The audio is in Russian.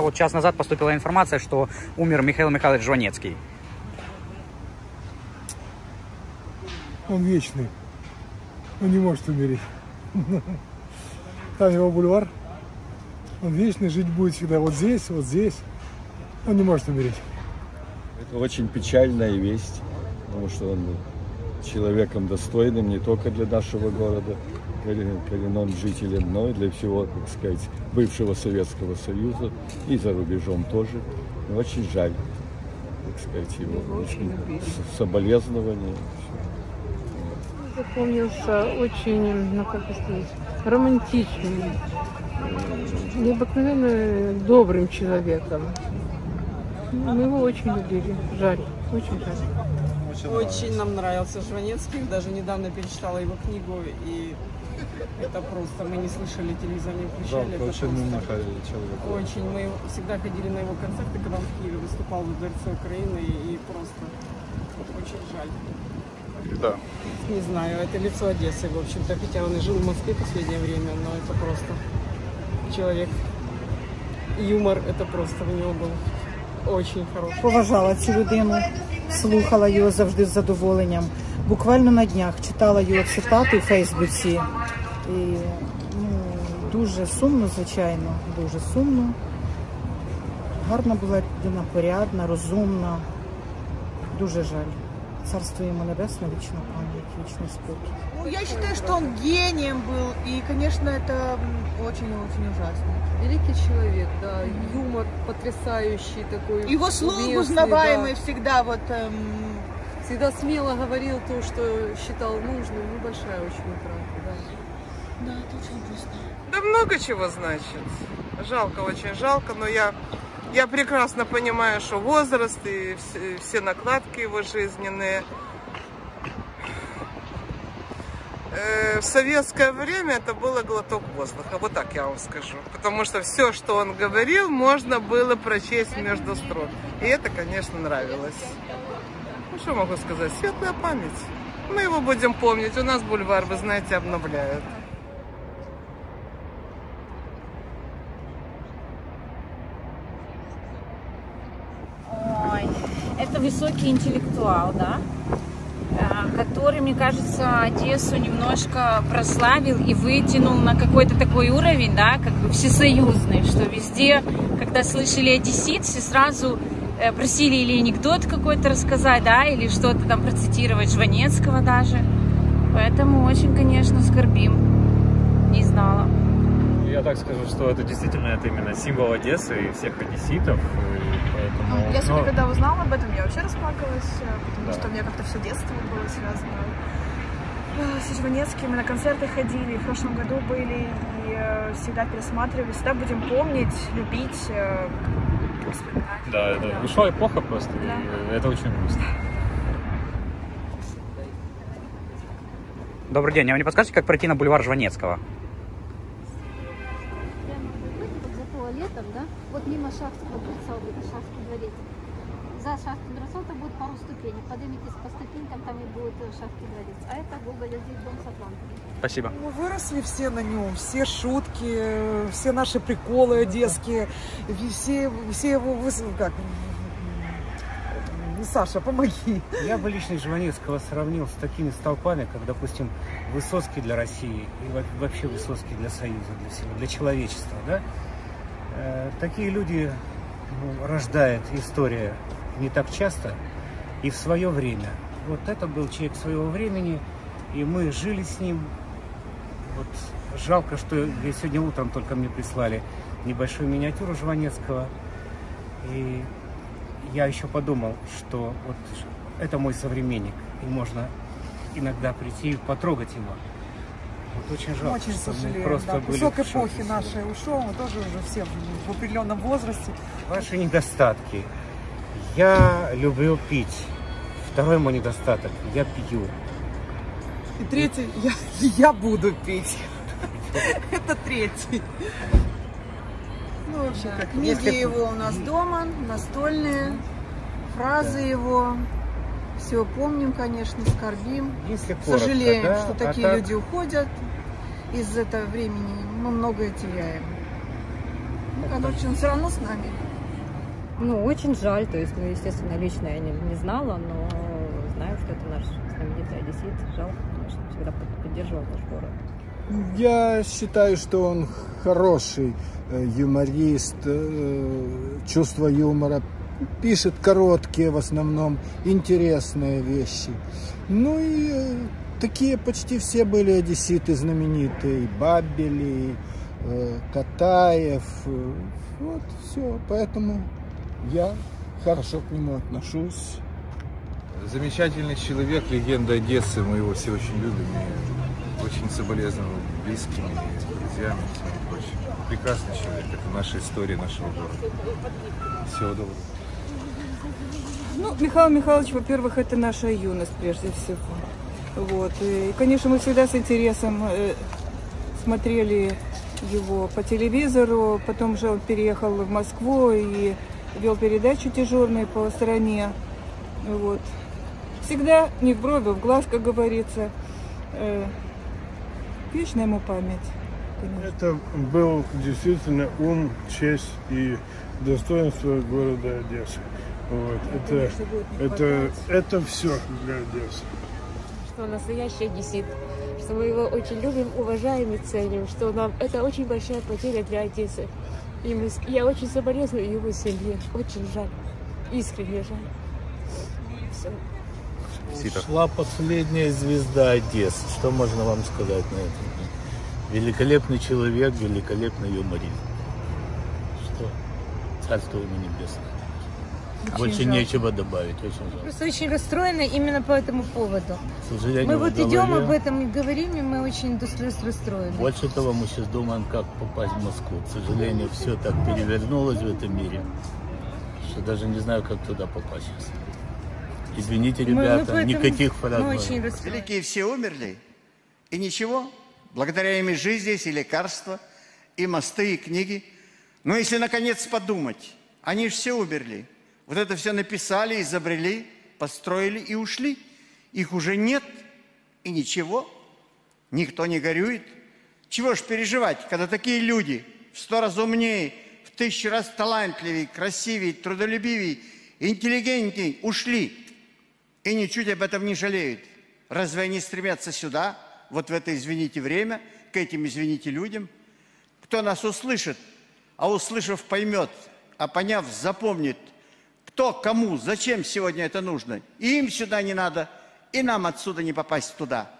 Вот час назад поступила информация, что умер Михаил Михайлович Жванецкий. Он вечный. Он не может умереть. Там его бульвар. Он вечный, жить будет всегда вот здесь, вот здесь. Он не может умереть. Это очень печальная весть, потому что он был человеком достойным не только для нашего города, коренным жителям, но и для всего, так сказать, бывшего Советского Союза и за рубежом тоже. И очень жаль, так сказать, его соболезнования. Запомнился очень, ну как сказать, романтичным, необыкновенно добрым человеком. Мы его очень любили. Жаль, очень жаль. Очень нам нравился Жванецкий. Даже недавно перечитала его книгу, и это просто, мы не слышали, телевизор не включали. Да, очень мы всегда ходили на его концерты, когда он в Киеве выступал в Дворце Украины, и просто очень жаль. Да. Не знаю, это лицо Одессы, в общем-то, хотя он и жил в Москве в последнее время, но это просто человек, юмор, это просто в него был очень хороший. Поважала цю людину, слухала його завжди з задоволенням. Буквально на днях читала його цитати у Фейсбуці. І, ну, дуже сумно, звичайно, дуже сумно. Гарна була людина, порядна, розумна. Дуже жаль. Царство ему небесное, вечно память, вечный спокой. Ну, я считаю, что он гением был, и, конечно, это очень-очень ужасно. Великий человек, да, юмор потрясающий такой. Его слог узнаваемый, да. Всегда вот... Всегда смело говорил то, что считал нужным. Ну, большая очень утрата, да. Да, это очень грустно. Да много чего значит. Жалко, очень жалко, но я прекрасно понимаю, что возраст и все накладки его жизненные. В советское время это было глоток воздуха, вот так я вам скажу. Потому что все, что он говорил, можно было прочесть между строк. И это, конечно, нравилось. Ну, что могу сказать? Светлая память. Мы его будем помнить. У нас бульвар, вы знаете, обновляют. Это высокий интеллектуал, да, который, мне кажется, Одессу немножко прославил и вытянул на какой-то такой уровень, да, как бы всесоюзный, что везде, когда слышали одессит, все сразу просили или анекдот какой-то рассказать, да, или что-то там процитировать Жванецкого даже. Поэтому очень, конечно, скорбим. Не знала. Я так скажу, что это действительно, это именно символ Одессы и всех одесситов. Поэтому... Я себе, когда узнала об этом, я вообще расплакалась, потому да. Что у меня как-то все детство было связано с Жванецким. Мы на концерты ходили, в прошлом году были, и всегда пересматривали, всегда будем помнить, любить, вспоминать. Да, это да. Ушла эпоха просто, да. И это очень грустно. Добрый день, а вы не подскажете, как пройти на бульвар Жванецкого? Летом, да, вот мимо Шахтского дворца, вот Шахтский дворец. За Шахтским дворцом там будет пару ступеней. Поднимитесь по ступенькам, там и будет Шахтский дворец. А это Гоголя, здесь дом Шотландии. Спасибо. Мы выросли все на нем, все шутки, все наши приколы одесские, все его как... Саша, помоги. Я бы лично Жванецкого сравнил с такими столпами, как, допустим, Высоцкий для России и вообще Высоцкий для Союза, для всего, для человечества, да? Такие люди, ну, рождает история не так часто и в свое время. Вот это был человек своего времени, и мы жили с ним. Вот жалко, что я сегодня утром только мне прислали небольшую миниатюру Жванецкого. И я еще подумал, что вот это мой современник, и можно иногда прийти и потрогать его. Вот очень жалко, очень сожалеем, просто да. Кусок эпохи нашей ушел, мы тоже уже все в определенном возрасте. Ваши недостатки. Я люблю пить. Второй мой недостаток. Я пью. И третий, я буду пить. Это третий. Ну, в общем, как книги его у нас дома, настольные, фразы его. Все помним, конечно, скорбим. Сожалеем, что такие люди уходят. Из этого времени мы многое теряем. Ну, короче, он все равно с нами. Ну, очень жаль. То есть, ну, естественно, лично я не знала, но знаю, что это наш знаменитый одессит. Жалко, потому что всегда поддерживал наш город. Я считаю, что он хороший юморист, чувство юмора, пишет короткие, в основном, интересные вещи. Ну и такие почти все были одесситы знаменитые, Бабели, Катаев, вот все. Поэтому я хорошо к нему отношусь. Замечательный человек, легенда Одессы, мы его все очень любим. Очень соболезновал близкими, друзьями и прочим. Прекрасный человек. Это наша история нашего города. Всего доброго. Ну, Михаил Михайлович, во-первых, это наша юность прежде всего. Вот. И, конечно, мы всегда с интересом смотрели его по телевизору. Потом же он переехал в Москву и вел передачу дежурной по стране. Вот. Всегда не в брови, а в глаз, как говорится. Вечная ему память. Конечно. Это был действительно ум, честь и достоинство города Одессы. Вот. Это все для Одессы. Что он настоящий одессит, что мы его очень любим, уважаем и ценим, что нам это очень большая потеря для Одессы. И я очень соболезную его семье. Очень жаль. Искренне жаль. Все. Ушла последняя звезда Одессы. Что можно вам сказать на это? Великолепный человек, великолепный юморист. Что? Царство ему небесное. Больше жаль. Нечего добавить. Очень жаль. Просто очень расстроена именно по этому поводу. Мы вот идем об этом и говорим, и мы очень до слез расстроены. Больше того, мы сейчас думаем, как попасть в Москву. К сожалению, все так перевернулось в этом мире, что даже не знаю, как туда попасть сейчас. Извините, ребята, никаких фотографий. Великие все умерли, и ничего. Благодаря им и жизнь здесь, и лекарства, и мосты, и книги. Но если, наконец, подумать, они же все умерли. Вот это все написали, изобрели, построили и ушли. Их уже нет, и ничего. Никто не горюет. Чего ж переживать, когда такие люди в 100 раз умнее, в 1000 раз талантливее, красивее, трудолюбивее, интеллигентней ушли. И ничуть об этом не жалеют. Разве они стремятся сюда, вот в это, извините, время, к этим, извините, людям? Кто нас услышит, а услышав, поймет, а поняв, запомнит, кто, кому, зачем сегодня это нужно. И им сюда не надо, и нам отсюда не попасть туда.